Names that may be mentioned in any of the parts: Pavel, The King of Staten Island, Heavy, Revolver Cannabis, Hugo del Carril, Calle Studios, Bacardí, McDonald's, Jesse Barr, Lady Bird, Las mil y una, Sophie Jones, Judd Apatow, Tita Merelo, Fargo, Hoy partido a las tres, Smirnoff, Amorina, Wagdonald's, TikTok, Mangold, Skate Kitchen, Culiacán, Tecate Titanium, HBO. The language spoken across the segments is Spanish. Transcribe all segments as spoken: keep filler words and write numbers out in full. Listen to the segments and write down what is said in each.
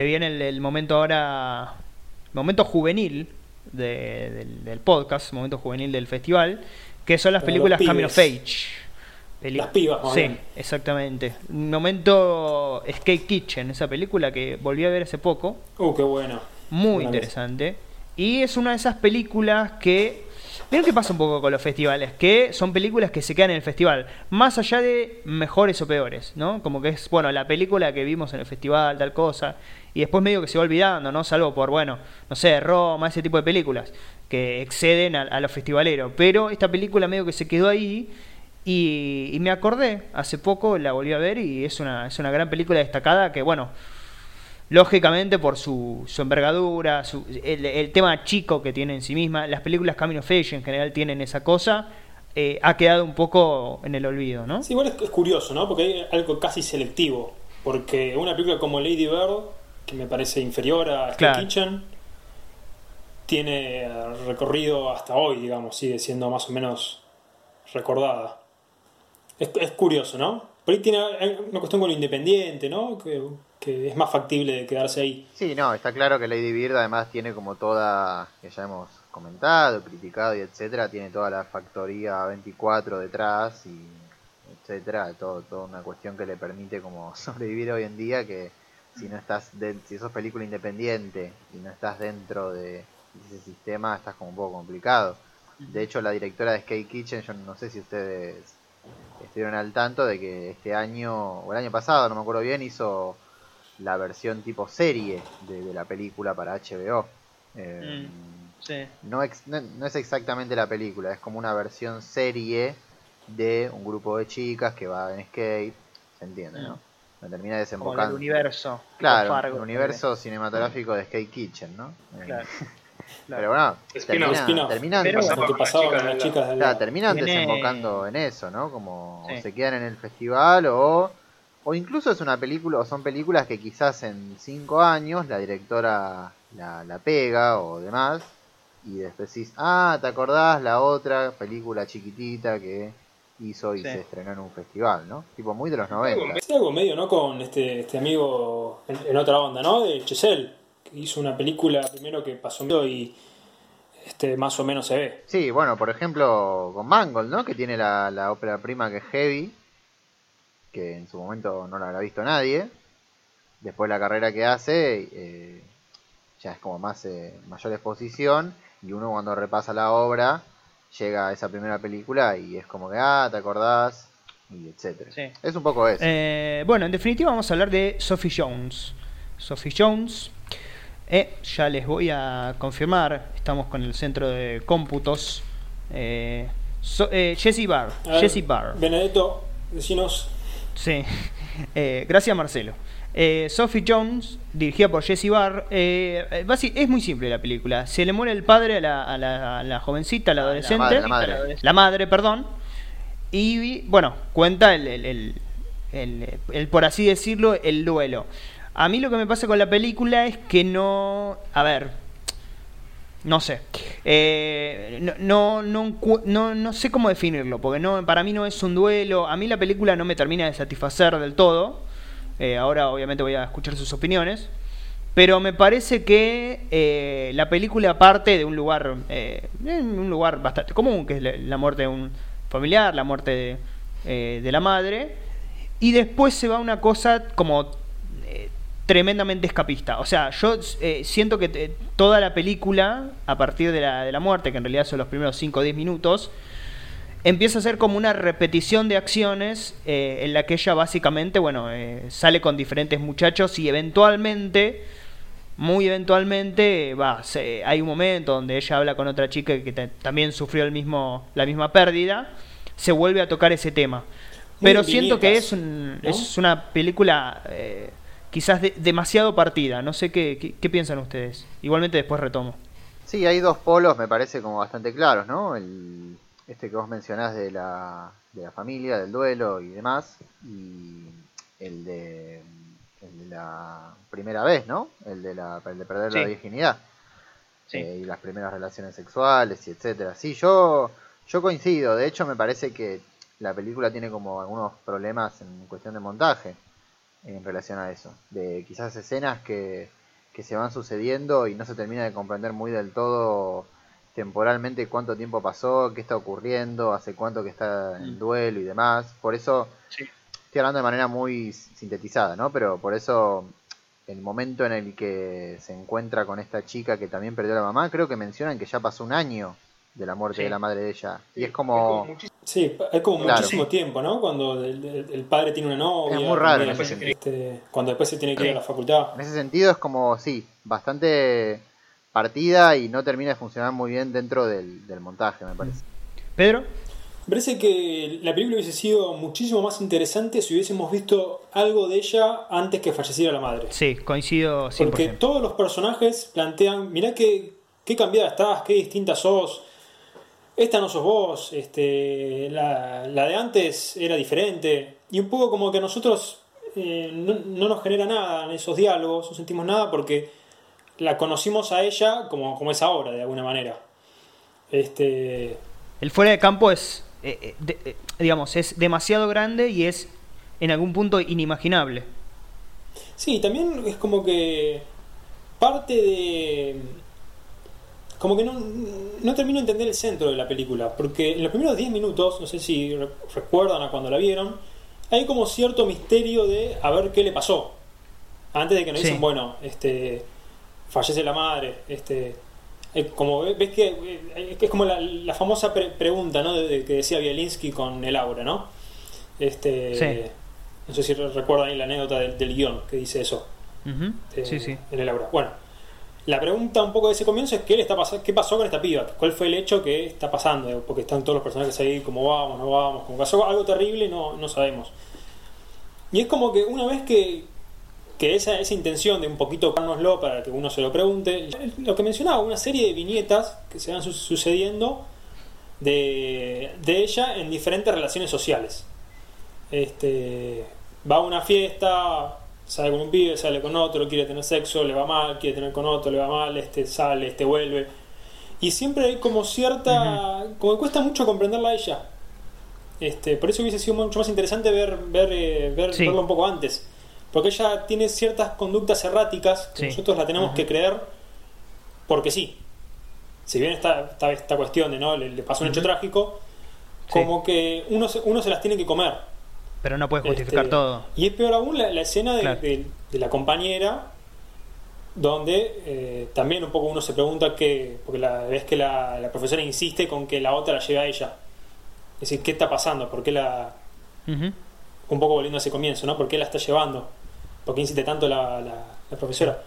Que viene el, el momento ahora, momento juvenil de, del, del podcast, momento juvenil del festival, que son las Pero películas Coming of Age. Peli- las pibas, ¿no? Sí, exactamente. Momento Skate Kitchen, esa película que volví a ver hace poco. Uh, qué buena. Muy buena, interesante. Vez. Y es una de esas películas que... Miren qué pasa un poco con los festivales, que son películas que se quedan en el festival, más allá de mejores o peores, ¿no? Como que es, bueno, la película que vimos en el festival, tal cosa, y después medio que se va olvidando, ¿no? Salvo por, bueno, no sé, Roma, ese tipo de películas que exceden a, a los festivaleros. Pero esta película medio que se quedó ahí y, y me acordé, hace poco la volví a ver y es una, es una gran película destacada que, bueno... Lógicamente por su, su envergadura, su, el, el tema chico que tiene en sí misma, las películas Coming of Age en general tienen esa cosa, eh, ha quedado un poco en el olvido, ¿no? Sí, igual es, es curioso, ¿no? Porque hay algo casi selectivo, porque una película como Lady Bird, que me parece inferior a Skate claro. Kitchen, tiene recorrido hasta hoy, digamos, sigue siendo más o menos recordada. Es, es curioso, ¿no? Por ahí tiene una cuestión con lo independiente, ¿no? Que... que es más factible de quedarse ahí. Sí, no, está claro que Lady Bird además tiene como toda, que ya hemos comentado, criticado y etcétera, tiene toda la factoría veinticuatro detrás y etcétera, todo, toda una cuestión que le permite como sobrevivir hoy en día, que si no estás de, si sos película independiente y no estás dentro de ese sistema, estás como un poco complicado. De hecho, la directora de Skate Kitchen, yo no sé si ustedes estuvieron al tanto de que este año o el año pasado, no me acuerdo bien, hizo la versión tipo serie de, de la película para H B O. Eh, mm, sí. no, ex, no, no es exactamente la película, es como una versión serie de un grupo de chicas que va en skate, se entiende, mm. ¿no? No termina desembocando. Como el universo. Claro, Fargo, el universo también. Cinematográfico de Skate Kitchen, ¿no? Claro. Claro. Pero bueno, terminan, spin-off, terminan, pero terminan, bueno, pasaba con las chicas de la... claro, terminan Tiene... desembocando en eso, ¿no? Como sí. se quedan en el festival o... O incluso es una película, o son películas que quizás en cinco años la directora la, la pega o demás, y después decís, ah, ¿te acordás la otra película chiquitita que hizo y sí. se estrenó en un festival, ¿no? Tipo muy de los noventa. Es algo medio, ¿no? Con este, este amigo en, en otra onda, ¿no? De Chesel, que hizo una película primero que pasó y este más o menos se ve. Sí, bueno, por ejemplo con Mangold, ¿no? Que tiene la, la ópera prima que es Heavy, que en su momento no la habrá visto nadie. Después la carrera que hace eh, ya es como más eh, mayor exposición, y uno cuando repasa la obra llega a esa primera película y es como que, ah, ¿te acordás? Y etcétera. Sí. Es un poco eso. Eh, bueno, en definitiva vamos a hablar de Sophie Jones. Sophie Jones, eh, ya les voy a confirmar, estamos con el centro de cómputos. Eh, so, eh, Jesse Barr. Ver, Jesse Barr. Benedetto, decinos... Sí, eh, gracias Marcelo. Eh, Sophie Jones, dirigida por Jesse Barr. Eh, es muy simple la película. Se le muere el padre a la, a la, a la jovencita, a la adolescente. La madre, la madre. La madre, perdón. Y bueno, cuenta el, el, el, el, el, por así decirlo, el duelo. A mí lo que me pasa con la película es que no... A ver... No sé, eh, no, no, no, no, no sé cómo definirlo, porque no, para mí no es un duelo. A mí la película no me termina de satisfacer del todo. Eh, ahora obviamente voy a escuchar sus opiniones, pero me parece que eh, la película parte de un lugar, eh, un lugar bastante común, que es la muerte de un familiar, la muerte de, eh, de la madre, y después se va una cosa como... Eh, tremendamente escapista. O sea, yo eh, siento que t- toda la película, a partir de la, de la muerte, que en realidad son los primeros cinco o diez minutos, empieza a ser como una repetición de acciones eh, en la que ella básicamente, bueno, eh, sale con diferentes muchachos y eventualmente, muy eventualmente, va, se, hay un momento donde ella habla con otra chica que t- también sufrió el mismo, la misma pérdida, se vuelve a tocar ese tema. Muy Pero siento que es, un, ¿no? es una película... Eh, quizás de, demasiado partida, no sé qué, qué, qué piensan ustedes. Igualmente después retomo. Sí, hay dos polos, me parece, como bastante claros, ¿no? El, este que vos mencionás de la, de la familia, del duelo y demás, y el de, el de la primera vez, ¿no? El de, la, el de perder sí. la virginidad. Sí. Eh, y las primeras relaciones sexuales y etcétera. Sí, yo, yo coincido. De hecho, me parece que la película tiene como algunos problemas en cuestión de montaje. en relación a eso, de quizás escenas que, que se van sucediendo y no se termina de comprender muy del todo temporalmente cuánto tiempo pasó, qué está ocurriendo, hace cuánto que está en duelo y demás. Por eso, sí. Estoy hablando de manera muy sintetizada, ¿no? Pero por eso el momento en el que se encuentra con esta chica que también perdió a la mamá, creo que mencionan que ya pasó un año de la muerte, sí, de la madre de ella. Y es como... Sí, es como claro, muchísimo tiempo, ¿no? Cuando el, el, el padre tiene una novia... Es muy raro. En ese sentido. Este, cuando después se tiene que ir a la facultad. En ese sentido es como, sí, bastante partida y no termina de funcionar muy bien dentro del, del montaje, me parece. ¿Pedro? Me parece que la película hubiese sido muchísimo más interesante si hubiésemos visto algo de ella antes que falleciera la madre. Sí, coincido cien por ciento. Porque todos los personajes plantean, mirá qué, qué cambiada estás, qué distinta sos, esta no sos vos, este, la, la de antes era diferente. Y un poco como que a nosotros eh, no, no nos genera nada en esos diálogos, no sentimos nada porque la conocimos a ella como, como es ahora, de alguna manera. Este... El fuera de campo es... Eh, de, eh, digamos, es demasiado grande y es en algún punto inimaginable. Sí, también es como que parte de... como que no, no termino de entender el centro de la película, porque en los primeros diez minutos, no sé si recuerdan a cuando la vieron, hay como cierto misterio de a ver qué le pasó antes de que nos, sí, dicen, bueno, este, fallece la madre, este, como ves que es como la, la famosa pre- pregunta, ¿no? De, de, que decía Bielinsky con el aura, ¿no? Este, sí. No sé si recuerdan ahí la anécdota del, del guión que dice eso. Uh-huh. Eh, sí, sí. En el aura. Bueno, la pregunta un poco de ese comienzo es qué le está pas- qué pasó con esta piba, cuál fue el hecho que está pasando, porque están todos los personajes ahí como vamos, no vamos, como pasó algo terrible, no, no sabemos. Y es como que una vez que que esa, esa intención de un poquito cárnoslo para que uno se lo pregunte, lo que mencionaba, una serie de viñetas que se van su- sucediendo de, de ella en diferentes relaciones sociales. Este, va a una fiesta, sale con un pibe, sale con otro, quiere tener sexo, le va mal, quiere tener con otro, le va mal, este sale, este vuelve, y siempre hay como cierta, uh-huh, como que cuesta mucho comprenderla a ella. Este, por eso hubiese sido mucho más interesante ver, ver, eh, ver, sí, verlo un poco antes. Porque ella tiene ciertas conductas erráticas que, sí, nosotros la tenemos, uh-huh, que creer porque sí. Si bien está, está esta cuestión de no le, le pasó un, uh-huh, hecho trágico, como, sí, que uno se, uno se las tiene que comer. Pero no puede justificar este, todo. Y es peor aún la, la escena de, claro, de, de la compañera, donde eh, también un poco uno se pregunta que, porque la ves que la, la profesora insiste con que la otra la lleve a ella. Es decir, ¿qué está pasando? ¿Por qué la...? Uh-huh. Un poco volviendo a ese comienzo, ¿no? ¿Por qué la está llevando? ¿Por qué insiste tanto la, la, la profesora?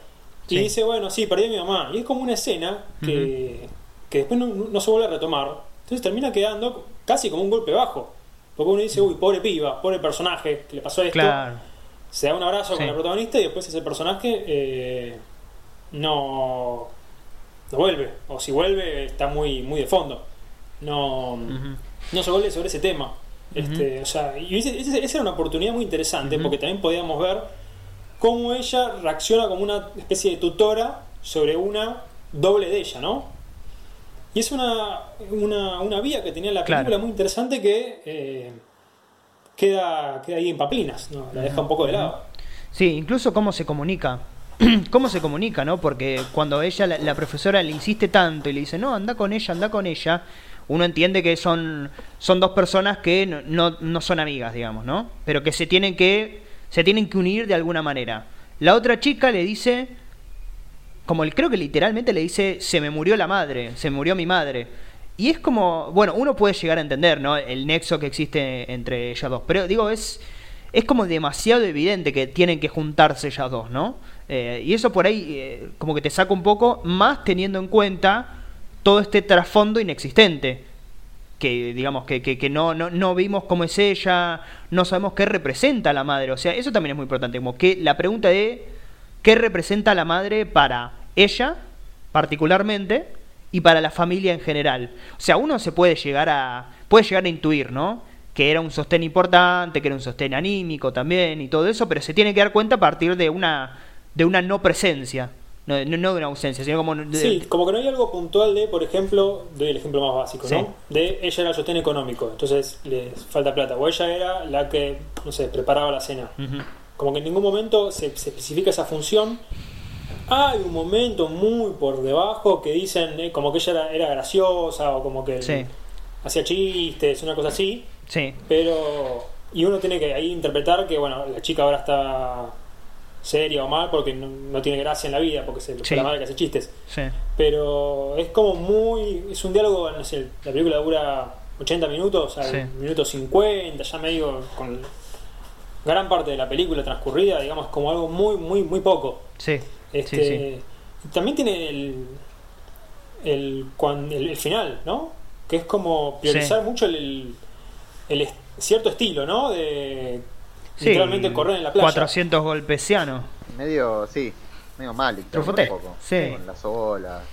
Sí. Y dice, bueno, sí, perdí a mi mamá. Y es como una escena que, uh-huh, que después no, no se vuelve a retomar. Entonces termina quedando casi como un golpe bajo. Porque uno dice, uy, pobre piba, pobre personaje, que le pasó esto. Claro. Se da un abrazo, sí, con la protagonista y después ese personaje eh, no, no vuelve. O si vuelve, está muy, muy de fondo. No, uh-huh, no se vuelve sobre ese tema. Este, uh-huh. O sea, y esa era una oportunidad muy interesante, uh-huh, porque también podíamos ver cómo ella reacciona como una especie de tutora sobre una doble de ella, ¿no? Y es una una, una vía que tenía la película, claro, muy interesante que eh, queda, queda ahí en papinas, ¿no? La deja, uh-huh, un poco de lado. Sí, incluso cómo se comunica. ¿Cómo se comunica, no? Porque cuando ella, la, la profesora le insiste tanto y le dice, no, anda con ella, anda con ella... Uno entiende que son, son dos personas que no, no, no son amigas, digamos, ¿no? Pero que se tienen que se tienen que unir de alguna manera. La otra chica le dice, como el, creo que literalmente le dice, se me murió la madre, se me murió mi madre. Y es como, bueno, uno puede llegar a entender, ¿no? El nexo que existe entre ellas dos. Pero digo, es, es como demasiado evidente que tienen que juntarse ellas dos, ¿no? Eh, y eso por ahí eh, como que te saca un poco, más teniendo en cuenta todo este trasfondo inexistente que digamos que, que, que no, no, no vimos cómo es ella, no sabemos qué representa la madre. O sea, eso también es muy importante, como que la pregunta de qué representa la madre para ella particularmente y para la familia en general. O sea, uno se puede llegar a puede llegar a intuir, ¿no? Que era un sostén importante, que era un sostén anímico también y todo eso, pero se tiene que dar cuenta a partir de una de una no presencia. No, no, no de una ausencia, sino como... De... Sí, como que no hay algo puntual de, por ejemplo, doy el ejemplo más básico, ¿no? Sí. De ella era el sostén económico, entonces le falta plata. O ella era la que, no sé, preparaba la cena. Uh-huh. como que en ningún momento se, se especifica esa función. Hay un momento muy por debajo que dicen eh, como que ella era, era graciosa o como que sí. hacía chistes, una cosa así. Sí. Pero y uno tiene que ahí interpretar que bueno, la chica ahora está seria o mal porque no, no tiene gracia en la vida porque se sí. la madre que hace chistes. Sí. Pero es como muy es un diálogo, no sé, la película dura ochenta minutos, al sí. minuto cincuenta, ya medio con gran parte de la película transcurrida, digamos, como algo muy muy muy poco. Sí. Este sí, sí. También tiene el el, el el final, ¿no? Que es como priorizar sí. mucho el, el, el est- cierto estilo, ¿no? De sí, literalmente correr en la playa. cuatrocientos golpesiano. Medio, sí, medio mal. Un poco. Sí. Con las olas,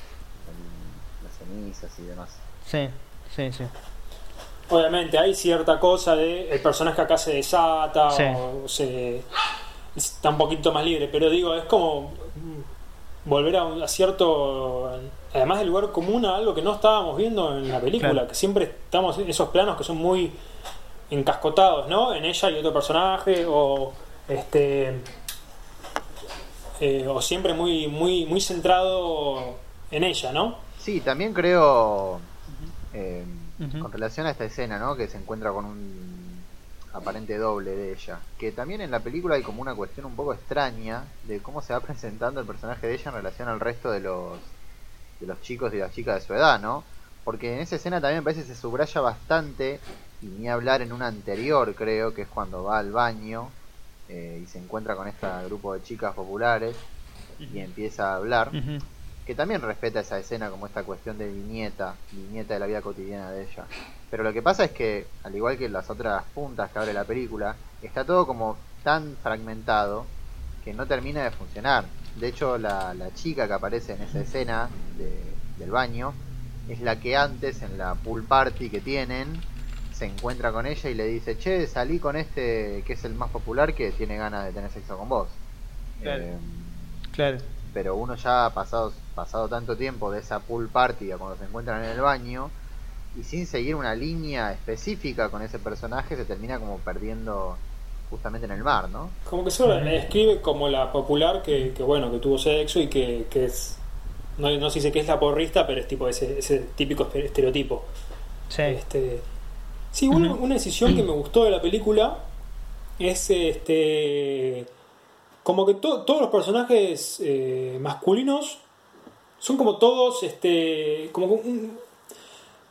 con las cenizas y demás. Sí, sí, sí. Obviamente hay cierta cosa de el personaje acá se desata sí. o se está un poquito más libre, pero digo, es como volver a, un, a cierto, además del lugar común, a algo que no estábamos viendo en la película, claro. que siempre estamos en esos planos que son muy encascotados, ¿no? En ella y otro personaje, o este eh, o siempre muy muy muy centrado en ella, ¿no? Sí, también creo eh, uh-huh. con relación a esta escena, ¿no? Que se encuentra con un aparente doble de ella, que también en la película hay como una cuestión un poco extraña de cómo se va presentando el personaje de ella en relación al resto de los de los chicos y las chicas de su edad, ¿no? Porque en esa escena también me parece que se subraya bastante, y ni hablar en una anterior, creo que es cuando va al baño eh, y se encuentra con este grupo de chicas populares y empieza a hablar, uh-huh. que también respeta esa escena como esta cuestión de viñeta, viñeta de la vida cotidiana de ella. Pero lo que pasa es que, al igual que las otras puntas que abre la película, está todo como tan fragmentado que no termina de funcionar. De hecho, la, la chica que aparece en esa escena de, del baño es la que antes, en la pool party que tienen, se encuentra con ella y le dice: che, salí con este que es el más popular, que tiene ganas de tener sexo con vos. Claro, eh, claro. Pero uno ya ha pasado, pasado tanto tiempo de esa pool party a cuando se encuentran en el baño, y sin seguir una línea específica con ese personaje, se termina como perdiendo justamente en el mar, ¿no? Como que solo la describe como la popular que, que bueno, que tuvo sexo y que, que es, no, no se dice que es la porrista, pero es tipo ese, ese típico estereotipo. Sí. Este, sí, una, una decisión que me gustó de la película es este como que to, todos los personajes eh, masculinos son como todos este como un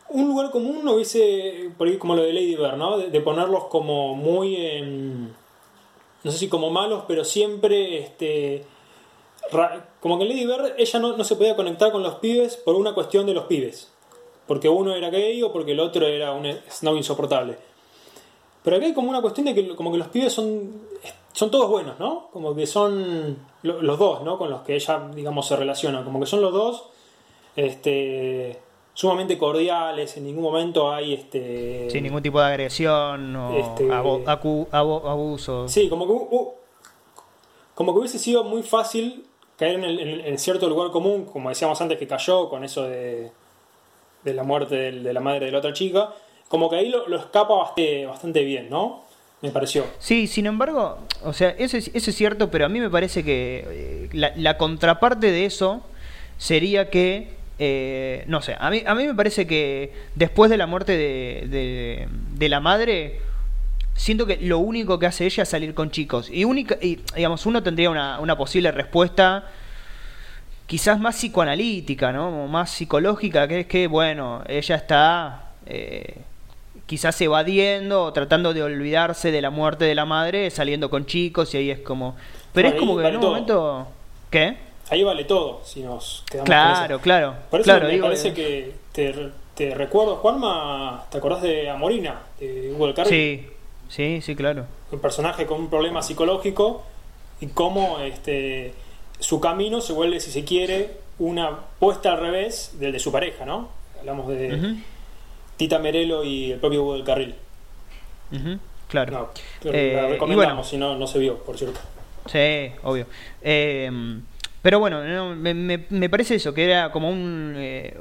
un lugar común, no hubiese por ahí como lo de Lady Bird, ¿no? De, de ponerlos como muy eh, no sé si como malos, pero siempre este ra, como que Lady Bird ella no, no se podía conectar con los pibes por una cuestión de los pibes, porque uno era gay o porque el otro era un snob insoportable. Pero acá hay como una cuestión de que como que los pibes son son todos buenos, ¿no? Como que son lo, los dos, ¿no? Con los que ella, digamos, se relaciona, como que son los dos este sumamente cordiales, en ningún momento hay este sin ningún tipo de agresión o este, abo- acu- abo- abuso. Sí, como que uh, como que hubiese sido muy fácil caer en, el, en cierto lugar común, como decíamos antes que cayó con eso de, de la muerte de, de la madre de la otra chica, como que ahí lo, lo escapa bastante, bastante bien, ¿no? Me pareció. Sí, sin embargo, o sea, eso es, eso es cierto, pero a mí me parece que eh, la, la contraparte de eso sería que Eh, no sé, a mí, a mí me parece que después de la muerte de, de, de la madre, siento que lo único que hace ella es salir con chicos. Y, única, y digamos, uno tendría una, una posible respuesta quizás más psicoanalítica, ¿no? O más psicológica, que es que, bueno, ella está eh, quizás evadiendo o tratando de olvidarse de la muerte de la madre, saliendo con chicos, y ahí es como. Pero ahí es como que en un momento. ¿Qué? Ahí vale todo, si nos quedamos claro, con claro. Por eso claro, me digo, parece eh... que te, te recuerdo, Juanma, ¿te acordás de Amorina, de Hugo del Carril? Sí, sí, sí, claro. Un personaje con un problema psicológico y cómo este, su camino se vuelve, si se quiere, una puesta al revés del de su pareja, ¿no? Hablamos de uh-huh. Tita Merelo y el propio Hugo del Carril. Uh-huh, claro. No, eh, la recomendamos, bueno, si no, no se vio, por cierto. Sí, obvio. Eh... Pero bueno, no, me, me parece eso, que era como un, eh,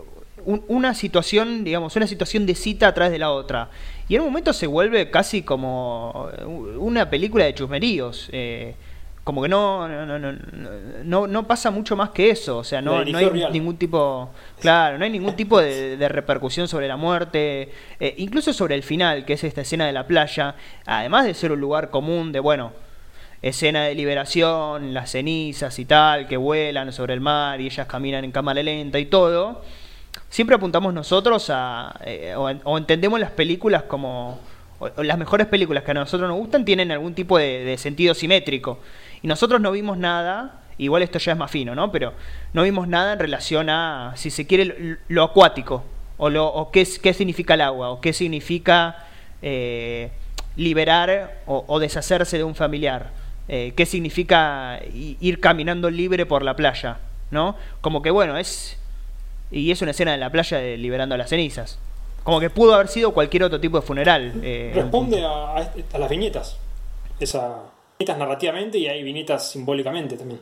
un una situación, digamos, una situación de cita a través de la otra. Y en un momento se vuelve casi como una película de chusmeríos. Eh, como que no no no no no no pasa mucho más que eso, o sea, no, no hay real. ningún tipo, claro, no hay ningún tipo de, de repercusión sobre la muerte, eh, incluso sobre el final, que es esta escena de la playa, además de ser un lugar común de, bueno, escena de liberación, las cenizas y tal, que vuelan sobre el mar y ellas caminan en cámara lenta y todo, siempre apuntamos nosotros a, eh, o, o entendemos las películas como, o, o las mejores películas que a nosotros nos gustan tienen algún tipo de, de sentido simétrico. Y nosotros no vimos nada, igual esto ya es más fino, ¿no? Pero no vimos nada en relación a, si se quiere, lo acuático, o, lo, o qué, qué significa el agua, o qué significa eh, liberar o, o deshacerse de un familiar, eh, qué significa ir caminando libre por la playa, ¿no? Como que, bueno, es... Y es una escena de la playa de liberando a las cenizas. Como que pudo haber sido cualquier otro tipo de funeral. Eh, Responde a, a, a las viñetas. Esas... viñetas narrativamente y hay viñetas simbólicamente también.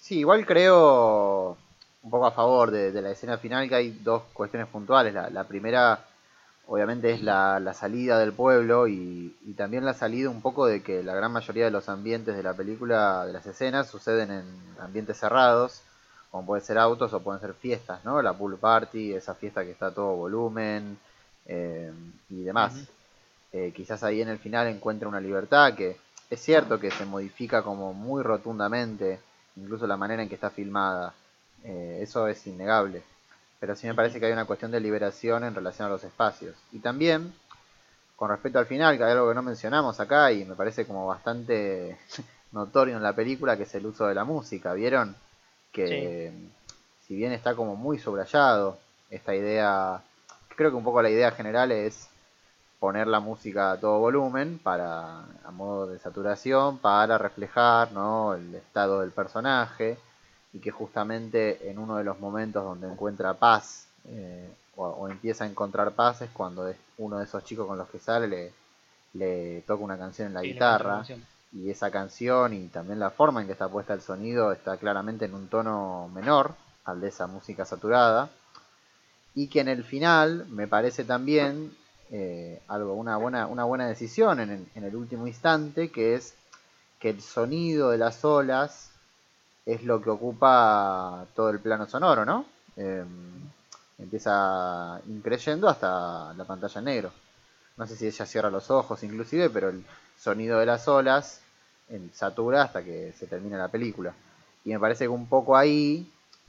Sí, igual creo un poco a favor de, de la escena final que hay dos cuestiones puntuales. La, la primera, obviamente, es la, la salida del pueblo y, y también la salida un poco de que la gran mayoría de los ambientes de la película, de las escenas, suceden en ambientes cerrados, como pueden ser autos o pueden ser fiestas, ¿no? La pool party, esa fiesta que está a todo volumen eh, y demás. Uh-huh. Eh, quizás ahí en el final encuentra una libertad que... Es cierto que se modifica como muy rotundamente, incluso la manera en que está filmada, eh, eso es innegable, pero sí me parece que hay una cuestión de liberación en relación a los espacios. Y también, con respecto al final, que hay algo que no mencionamos acá y me parece como bastante notorio en la película, que es el uso de la música, ¿vieron? Que sí. Si bien está como muy subrayado esta idea, creo que un poco la idea general es... poner la música a todo volumen para a modo de saturación, para reflejar, ¿no?, el estado del personaje, y que justamente en uno de los momentos donde encuentra paz eh, o, o empieza a encontrar paz es cuando es uno de esos chicos con los que sale le, le toca una canción en la sí, guitarra y esa canción y también la forma en que está puesta el sonido está claramente en un tono menor al de esa música saturada, y que en el final me parece también Eh, algo, una buena, una buena decisión en el, en el último instante, que es que el sonido de las olas es lo que ocupa todo el plano sonoro, ¿no? Eh, empieza increyendo hasta la pantalla en negro. No sé si ella cierra los ojos inclusive, pero el sonido de las olas eh, satura hasta que se termina la película. Y me parece que un poco ahí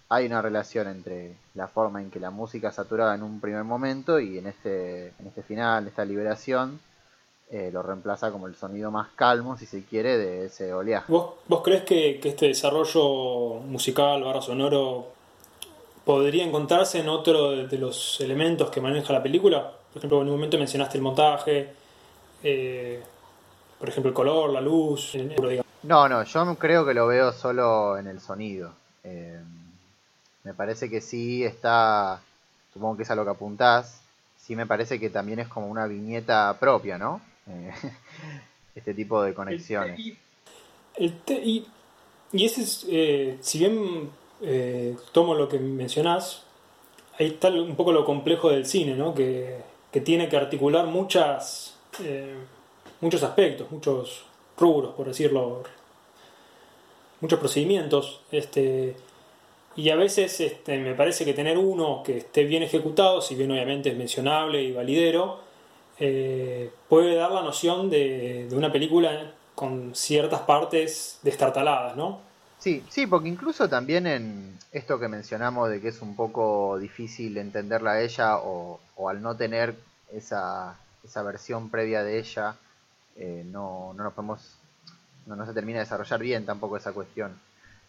hay una relación entre la forma en que la música saturaba en un primer momento y en este, en este final, esta liberación, eh, lo reemplaza como el sonido más calmo, si se quiere, de ese oleaje. ¿Vos, vos crees que, que este desarrollo musical, barra sonoro, podría encontrarse en otro de, de los elementos que maneja la película? Por ejemplo, en un momento mencionaste el montaje, eh, por ejemplo, el color, la luz... El negro, digamos. No, no, yo creo que lo veo solo en el sonido. Eh, Me parece que sí está, supongo que es a lo que apuntás, sí me parece que también es como una viñeta propia, ¿no? Este tipo de conexiones. El, el, el, y, y ese es, eh, si bien eh, tomo lo que mencionás, ahí está un poco lo complejo del cine, ¿no? Que, que tiene que articular muchas eh, muchos aspectos, muchos rubros, por decirlo, muchos procedimientos, este... Y a veces este, me parece que tener uno que esté bien ejecutado, si bien obviamente es mencionable y validero, eh, puede dar la noción de, de una película con ciertas partes destartaladas, ¿no? Sí, sí, porque incluso también en esto que mencionamos de que es un poco difícil entenderla a ella o, o al no tener esa, esa versión previa de ella, eh, no, no nos podemos, no, no se termina de desarrollar bien tampoco esa cuestión.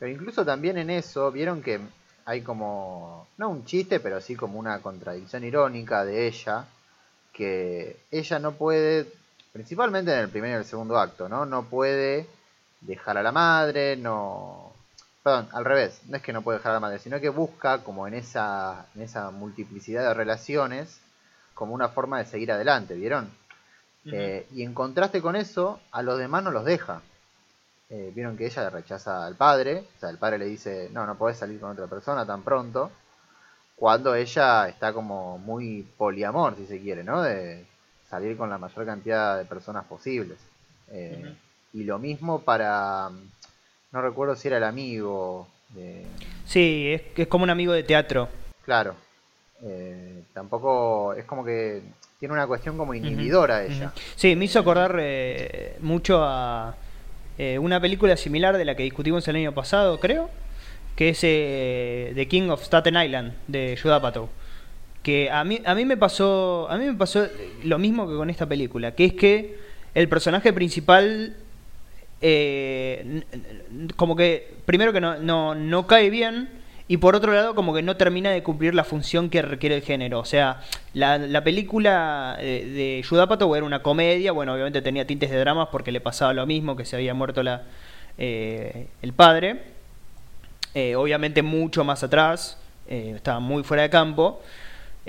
Pero incluso también en eso, vieron que hay como, no un chiste, pero sí como una contradicción irónica de ella, que ella no puede, principalmente en el primer y el segundo acto, ¿no? No puede dejar a la madre, no... Perdón, al revés, no es que no puede dejar a la madre, sino que busca, como en esa, en esa multiplicidad de relaciones, como una forma de seguir adelante, ¿vieron? Uh-huh. Eh, y en contraste con eso, a los demás no los deja. Eh, vieron que ella rechaza al padre, o sea, el padre le dice, no, no podés salir con otra persona tan pronto, cuando ella está como muy poliamor, si se quiere, ¿no? De salir con la mayor cantidad de personas posibles. Eh, uh-huh. Y lo mismo para no recuerdo si era el amigo de... Sí, es, es como un amigo de teatro. Claro. Eh, tampoco es como que tiene una cuestión como inhibidora uh-huh. ella. Uh-huh. Sí, me hizo acordar eh, mucho a eh, una película similar de la que discutimos el año pasado, creo, que es eh, The King of Staten Island de Judd Apatow. Que a mí a mí me pasó a mí me pasó lo mismo que con esta película, que es que el personaje principal eh, como que primero que no, no no cae bien y por otro lado como que no termina de cumplir la función que requiere el género. O sea, la, la película de, de Judd Apatow era una comedia, bueno, obviamente tenía tintes de dramas porque le pasaba lo mismo, que se había muerto la eh, el padre, eh, obviamente mucho más atrás, eh, estaba muy fuera de campo.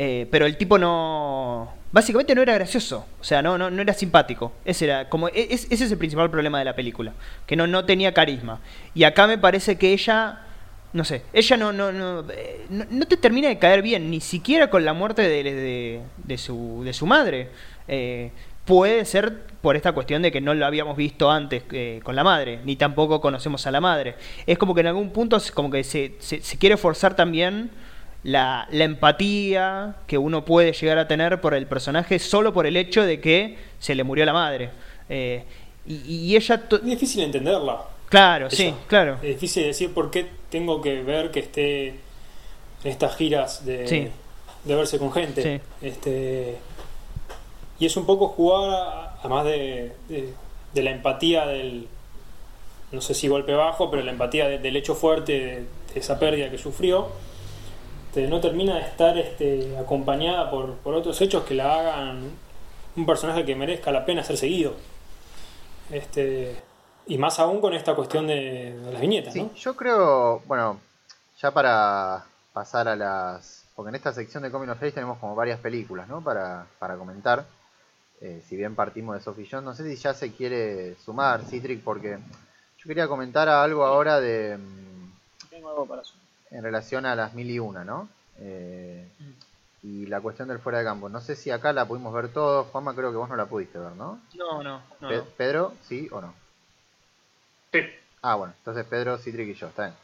Eh, pero el tipo no... Básicamente no era gracioso. O sea, no no, no era simpático. Ese era como es, ese es el principal problema de la película. Que no, no tenía carisma. Y acá me parece que ella... No sé. Ella no no no, eh, no, no te termina de caer bien. Ni siquiera con la muerte de, de, de, su, de su madre. Eh, puede ser por esta cuestión de que no lo habíamos visto antes eh, con la madre. Ni tampoco conocemos a la madre. Es como que en algún punto como que se, se, se quiere forzar también... La, la empatía que uno puede llegar a tener por el personaje solo por el hecho de que se le murió la madre. Eh, y, y ella... To- es difícil entenderla. Claro, esa. Sí, claro. Es difícil decir por qué tengo que ver que esté en estas giras de, sí. de verse con gente. Sí. Este, y es un poco jugar, además de, de, de la empatía del... No sé si golpe bajo, pero la empatía de, del hecho fuerte de, de esa pérdida que sufrió. No termina de estar este, acompañada por, por otros hechos que la hagan un personaje que merezca la pena ser seguido. Este, y más aún con esta cuestión de, de las viñetas, sí, ¿no? Yo creo, bueno, ya para pasar a las... Porque en esta sección de Coming of Age tenemos como varias películas, ¿no? Para, para comentar. Eh, si bien partimos de Sophie Jones, no sé si ya se quiere sumar, Citric, porque yo quería comentar algo ahora de... Tengo algo para sumar. En relación a Las Mil y Una, ¿no? Eh, y la cuestión del fuera de campo. No sé si acá la pudimos ver todos. Juanma, creo que vos no la pudiste ver, ¿no? No, no. no, Pe- no. ¿Pedro, sí o no? Sí. Ah, bueno. Entonces Pedro, Citric y yo, está bien.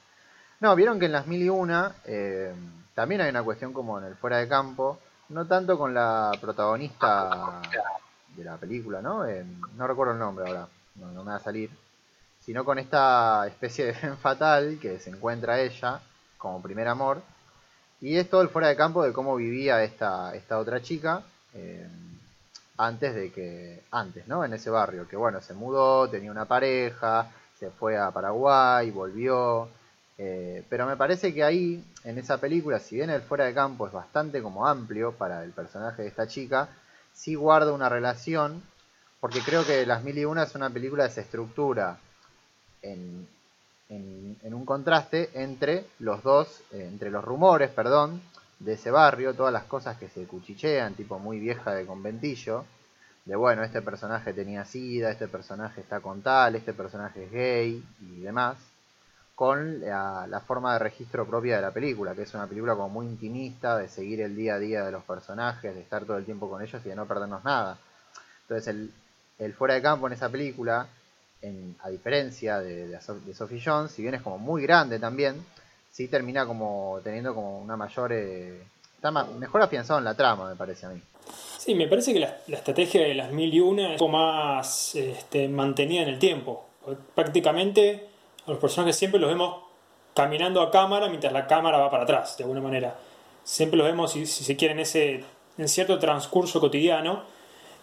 No, vieron que en Las Mil y Una eh, también hay una cuestión como en el fuera de campo. No tanto con la protagonista de la película, ¿no? Eh, no recuerdo el nombre ahora. No, no me va a salir. Sino con esta especie de femme fatal que se encuentra ella... como primer amor, y es todo el fuera de campo de cómo vivía esta, esta otra chica eh, antes de que, antes, ¿no? En ese barrio, que bueno, se mudó, tenía una pareja, se fue a Paraguay, volvió, eh, pero me parece que ahí, en esa película, si bien el fuera de campo es bastante como amplio para el personaje de esta chica, sí guarda una relación, porque creo que Las Mil y Una es una película que se estructura en... En, en un contraste entre los dos, eh, entre los rumores, perdón, de ese barrio, todas las cosas que se cuchichean, tipo muy vieja de conventillo, de bueno, este personaje tenía sida, este personaje está con tal, este personaje es gay y demás, con la, la forma de registro propia de la película, que es una película como muy intimista, de seguir el día a día de los personajes, de estar todo el tiempo con ellos y de no perdernos nada. Entonces el, el fuera de campo en esa película... En, a diferencia de, de, de Sophie Jones, si bien es como muy grande también, sí termina como teniendo como una mayor... Eh, está más, mejor afianzado en la trama, me parece a mí. Sí, me parece que la, la estrategia de Las Mil y Una es un poco más este, mantenida en el tiempo. Prácticamente a los personajes siempre los vemos caminando a cámara mientras la cámara va para atrás, de alguna manera. Siempre los vemos, si, si se quiere, en, ese, en cierto transcurso cotidiano,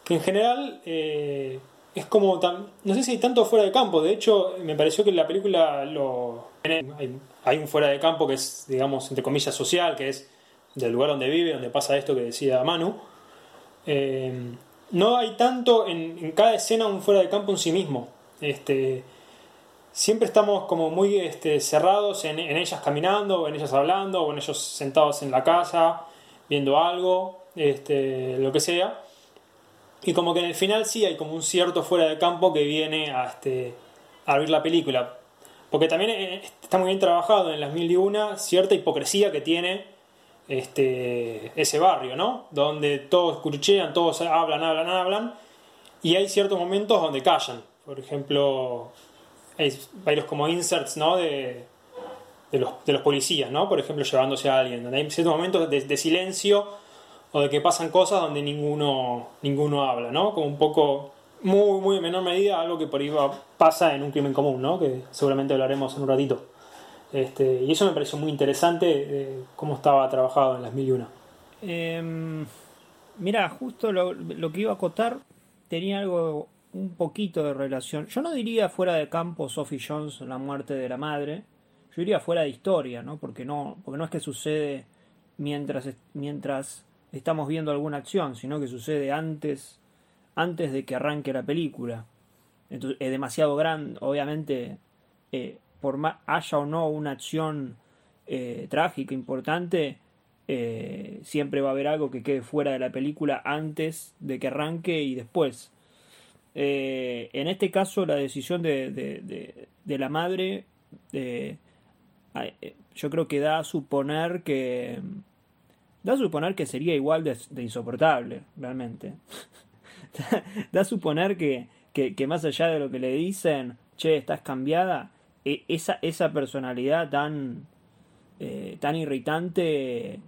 que en general... Eh, Es como, tan, no sé si hay tanto fuera de campo. De hecho, me pareció que en la película lo hay, hay un fuera de campo que es, digamos, entre comillas, social, que es del lugar donde vive, donde pasa esto que decía Manu. Eh, no hay tanto en, en cada escena un fuera de campo en sí mismo. Este, siempre estamos como muy este, cerrados en, en ellas caminando, o en ellas hablando, o en ellos sentados en la casa, viendo algo, este, lo que sea. Y como que en el final sí hay como un cierto fuera de campo que viene a, este, a abrir la película. Porque también está muy bien trabajado en Las Mil y Una cierta hipocresía que tiene este, ese barrio, ¿no? Donde todos cuchichean, todos hablan, hablan, hablan. Y hay ciertos momentos donde callan. Por ejemplo, es, hay los como inserts, ¿no? De, de, los, de los policías, ¿no? Por ejemplo, llevándose a alguien. Donde hay ciertos momentos de, de silencio o de que pasan cosas donde ninguno ninguno habla, ¿no? Como un poco, muy, muy en menor medida, algo que por ahí va, pasa en Un crimen común, ¿no? Que seguramente hablaremos en un ratito. Este, y eso me pareció muy interesante, eh, cómo estaba trabajado en Las mil y una. Eh, mira, justo lo, lo que iba a acotar tenía algo, un poquito de relación. Yo no diría fuera de campo Sophie Jones, la muerte de la madre. Yo diría fuera de historia, ¿no? Porque no, porque no es que sucede mientras, mientras estamos viendo alguna acción, sino que sucede antes, antes de que arranque la película. Entonces, es demasiado grande, obviamente, eh, por más haya o no una acción eh, trágica, importante, eh, siempre va a haber algo que quede fuera de la película antes de que arranque y después. Eh, en este caso, la decisión de, de, de, de la madre, eh, yo creo que da a suponer que da a suponer que sería igual de, de insoportable, realmente. Da a suponer que, que, que más allá de lo que le dicen, che, estás cambiada, eh, esa, esa personalidad tan, eh, tan irritante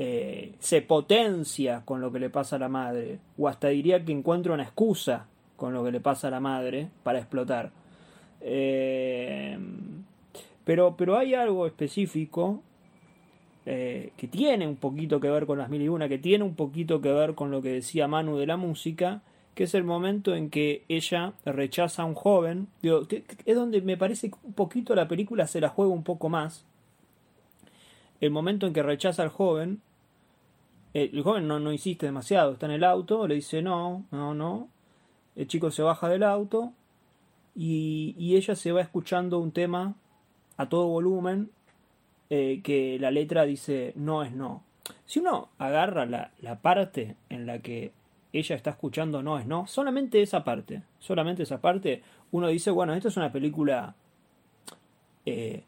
eh, se potencia con lo que le pasa a la madre, o hasta diría que encuentra una excusa con lo que le pasa a la madre para explotar. Eh, pero, pero hay algo específico eh, que tiene un poquito que ver con Las mil y una, que tiene un poquito que ver con lo que decía Manu de la música, que es el momento en que ella rechaza a un joven. Digo, que, que es donde me parece que un poquito la película se la juega un poco más. El momento en que rechaza al joven, eh, el joven no, no insiste demasiado, está en el auto, le dice no, no, no. El chico se baja del auto y, y ella se va escuchando un tema a todo volumen eh, que la letra dice no es no. Si uno agarra la, la parte en la que ella está escuchando no es no, solamente esa parte, solamente esa parte, uno dice, bueno, esta es una película eh,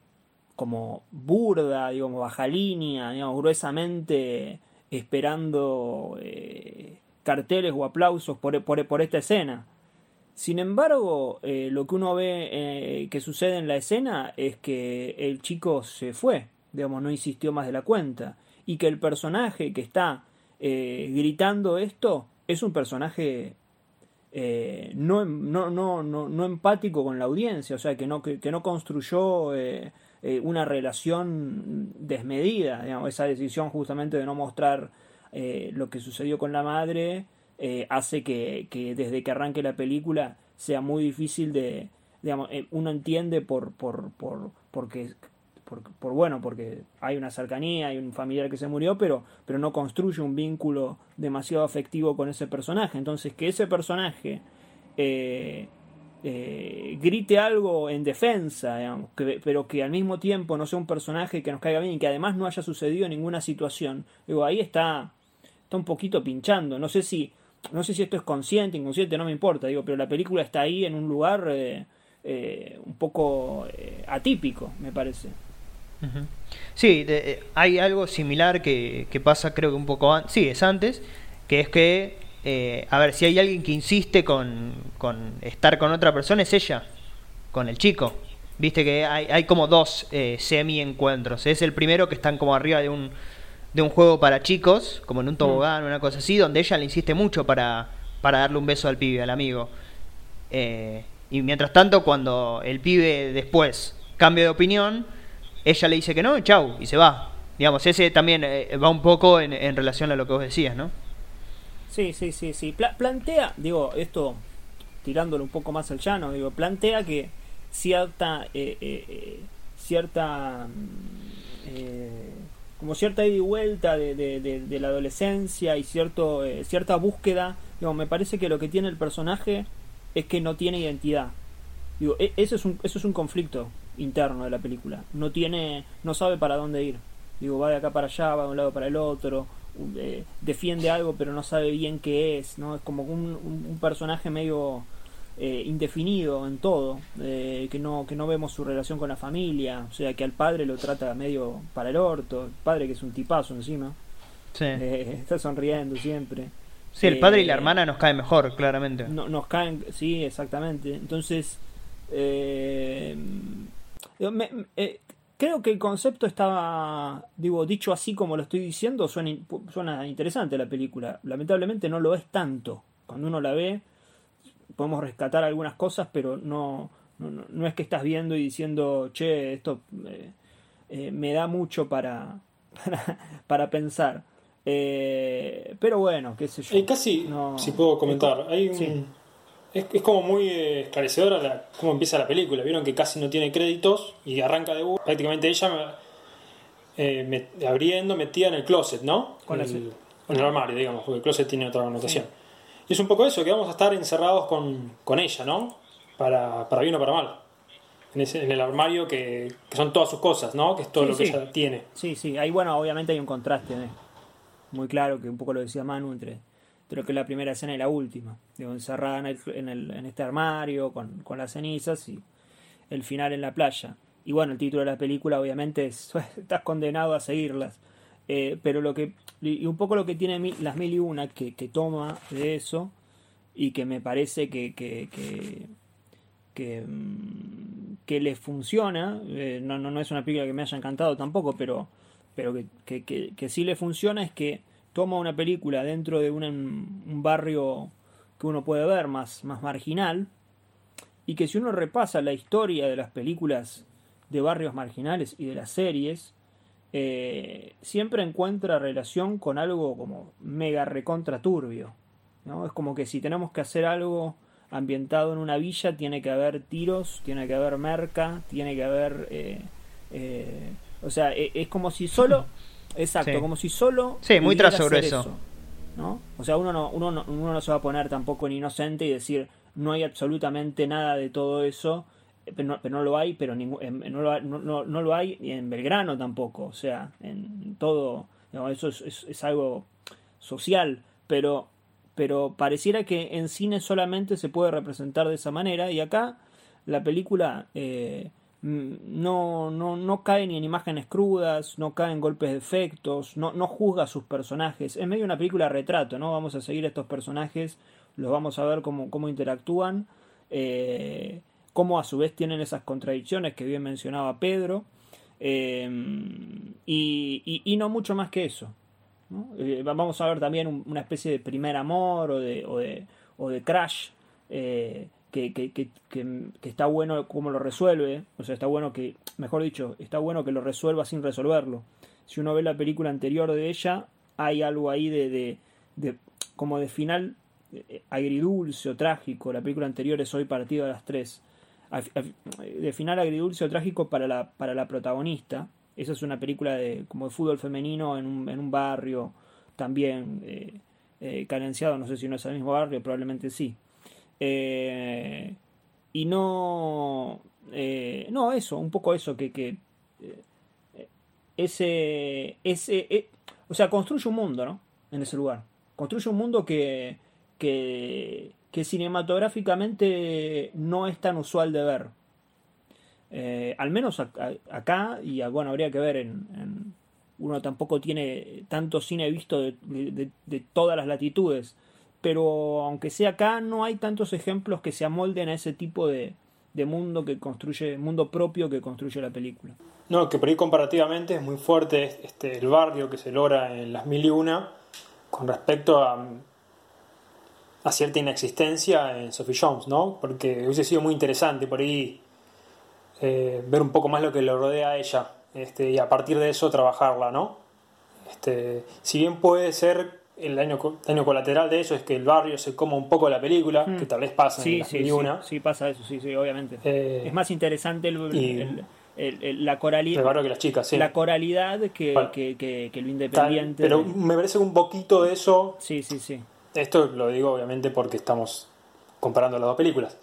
como burda, digamos, baja línea, digamos, gruesamente esperando... Eh, carteles o aplausos por, por, por esta escena. Sin embargo, eh, lo que uno ve eh, que sucede en la escena es que el chico se fue, digamos, no insistió más de la cuenta, y que el personaje que está eh, gritando esto es un personaje eh, no, no, no, no, no empático con la audiencia, o sea, que no, que, que no construyó eh, eh, una relación desmedida, digamos, esa decisión justamente de no mostrar Eh, lo que sucedió con la madre eh, hace que, que desde que arranque la película sea muy difícil de, digamos, eh, uno entiende por, por, por, porque, por, por bueno, porque hay una cercanía, hay un familiar que se murió, pero, pero no construye un vínculo demasiado afectivo con ese personaje. Entonces, que ese personaje eh, eh, grite algo en defensa, digamos, que, pero que al mismo tiempo no sea un personaje que nos caiga bien y que además no haya sucedido ninguna situación, digo, ahí está. Está un poquito pinchando. No sé si, no sé si esto es consciente, inconsciente, no me importa. Digo, pero la película está ahí en un lugar eh, eh, un poco eh, atípico, me parece. Uh-huh. Sí, de, hay algo similar que, que pasa, creo que un poco antes. Sí, es antes. Que es que, eh, a ver, si hay alguien que insiste con, con estar con otra persona, es ella, con el chico. Viste que hay, hay como dos eh, semi-encuentros. Es el primero que están como arriba de un... de un juego para chicos, como en un tobogán, una cosa así, donde ella le insiste mucho para, para darle un beso al pibe, al amigo. Eh, y mientras tanto, cuando el pibe después cambia de opinión, ella le dice que no, chau, y se va. Digamos, ese también eh, va un poco en, en relación a lo que vos decías, ¿no? Sí, sí, sí, sí. Pla- plantea, digo, esto tirándolo un poco más al llano, digo, plantea que cierta... Eh, eh, cierta... Eh, como cierta ida y vuelta de, de, de, de la adolescencia y cierto eh, cierta búsqueda, digo, me parece que lo que tiene el personaje es que no tiene identidad. Digo, eso es un, eso es un conflicto interno de la película. No tiene, no sabe para dónde ir. Digo, va de acá para allá, va de un lado para el otro, eh, defiende algo pero no sabe bien qué es, ¿no? Es como un, un, un personaje medio eh, indefinido en todo, eh, que no que no vemos su relación con la familia, o sea que al padre lo trata medio para el orto, el padre que es un tipazo encima, sí. eh, está sonriendo siempre. Sí, el eh, padre y la hermana nos cae mejor, claramente. No, nos caen, sí, exactamente. Entonces, Eh, me, eh, creo que el concepto estaba, digo, dicho así como lo estoy diciendo, suena, suena interesante la película. Lamentablemente no lo es tanto. Cuando uno la ve, podemos rescatar algunas cosas, pero no, no, no es que estás viendo y diciendo, che, esto eh, eh, me da mucho para, para, para pensar. Eh, pero bueno, qué sé yo. Y casi, no, si puedo comentar, hay un... Sí. Es, es como muy esclarecedora la, cómo empieza la película. Vieron que casi no tiene créditos y arranca de vuelta. Prácticamente ella eh, met, abriendo, metida en el closet, ¿no? Con el, en el armario, digamos, porque el closet tiene otra connotación. Sí. Y es un poco eso, que vamos a estar encerrados con, con ella, ¿no? Para, para bien o para mal. En, ese, en el armario que, que son todas sus cosas, ¿no? Que es todo sí, lo que sí. ella tiene. Sí, sí. Ahí, bueno, obviamente hay un contraste, ¿eh? Muy claro, que un poco lo decía Manu, entre... creo que es la primera escena y la última, digo, encerrada en, el, en, el, en este armario con, con las cenizas y el final en la playa. Y bueno, el título de la película obviamente es estás condenado a seguirlas, eh, pero lo que y un poco lo que tiene Las mil y una que, que toma de eso y que me parece que que, que, que, que le funciona, eh, no, no, no es una película que me haya encantado tampoco, pero, pero que, que, que, que sí le funciona, es que toma una película dentro de un, un barrio que uno puede ver más, más marginal, y que si uno repasa la historia de las películas de barrios marginales y de las series, eh, siempre encuentra relación con algo como mega recontra turbio, ¿no? Es como que si tenemos que hacer algo ambientado en una villa, tiene que haber tiros, tiene que haber merca, tiene que haber... Eh, eh, o sea, es, es como si solo... Exacto, sí. Como si solo... Sí, muy tras sobre eso. eso ¿no? O sea, uno no, uno, no, uno no se va a poner tampoco en inocente y decir, no hay absolutamente nada de todo eso, pero no, pero no lo hay, pero ning- no, lo, no, no lo hay en Belgrano tampoco, o sea, en todo, no, eso es, es, es algo social, pero, pero pareciera que en cine solamente se puede representar de esa manera, y acá la película... Eh, No, no, no cae ni en imágenes crudas, no cae en golpes de efectos, no, no juzga a sus personajes. Es medio una película de retrato, ¿no? Vamos a seguir a estos personajes, los vamos a ver cómo, cómo interactúan, eh, cómo a su vez tienen esas contradicciones que bien mencionaba Pedro, eh, y, y, y no mucho más que eso, ¿no? Eh, vamos a ver también un, una especie de primer amor o de, o de, o de crash, eh, Que, que, que, que, que está bueno cómo lo resuelve, o sea, está bueno que, mejor dicho, está bueno que lo resuelva sin resolverlo. Si uno ve la película anterior de ella, hay algo ahí de, de, de como de final agridulce o trágico. La película anterior es Hoy partido a las tres, de final agridulce o trágico para la, para la protagonista. Esa es una película de como de fútbol femenino en un, en un barrio también eh, eh, carenciado, no sé si no es el mismo barrio, probablemente sí. Eh, y no eh, no eso, un poco eso que, que eh, ese ese eh, o sea, construye un mundo, ¿no? En ese lugar construye un mundo que que, que cinematográficamente no es tan usual de ver, eh, al menos a, a, acá, y bueno, habría que ver en, en uno tampoco tiene tanto cine visto de, de, de todas las latitudes. Pero aunque sea acá, no hay tantos ejemplos que se amolden a ese tipo de, de mundo que construye, mundo propio que construye la película. No, que por ahí comparativamente es muy fuerte este el barrio que se logra en Las mil y una con respecto a, a cierta inexistencia en Sophie Jones, ¿no? Porque hubiese sido muy interesante por ahí eh, ver un poco más lo que le rodea a ella, este, y a partir de eso trabajarla, ¿no? Este, si bien puede ser... El daño, daño colateral de eso es que el barrio se coma un poco la película, mm. que tal vez pasa sí, en Las sí, mil y una. Sí, sí, pasa eso, sí, sí, obviamente. Eh, es más interesante el, y, el, el, el, la coralidad. El barrio que las chicas, sí. La coralidad que, bueno, que, que, que lo independiente. Tal, pero de... me parece que un poquito de eso. Sí, sí, sí. Esto lo digo obviamente porque estamos comparando las dos películas.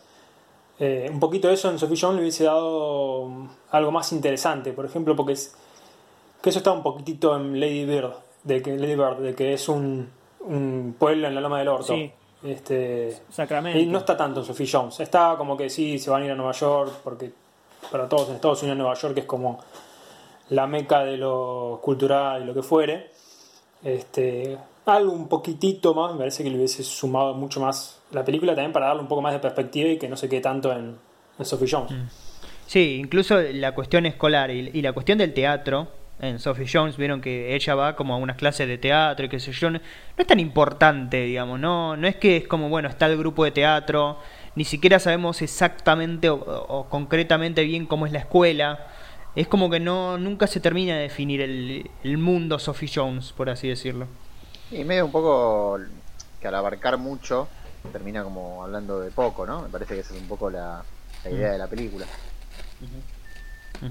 Eh, un poquito de eso en Sophie Jones le hubiese dado algo más interesante, por ejemplo, porque es, que eso está un poquitito en Lady Bird. De que Lady Bird, de que es un, un pueblo en la Loma del Orto. Sí. Este, Sacramento. Y no está tanto en Sophie Jones. Está como que sí, se van a ir a Nueva York, porque para todos en Estados Unidos Nueva York es como la meca de lo cultural y lo que fuere. Este, algo un poquitito más, me parece que le hubiese sumado mucho más la película también para darle un poco más de perspectiva y que no se quede tanto en, en Sophie Jones. Sí, incluso la cuestión escolar y, y la cuestión del teatro en Sophie Jones, vieron que ella va como a unas clases de teatro y qué sé yo, no, no es tan importante, digamos, no no es que es como, bueno, está el grupo de teatro, ni siquiera sabemos exactamente o, o concretamente bien cómo es la escuela, es como que no nunca se termina de definir el, el mundo Sophie Jones, por así decirlo. Y medio un poco que al abarcar mucho termina como hablando de poco, ¿no? Me parece que esa es un poco la, la idea mm. de la película. Uh-huh.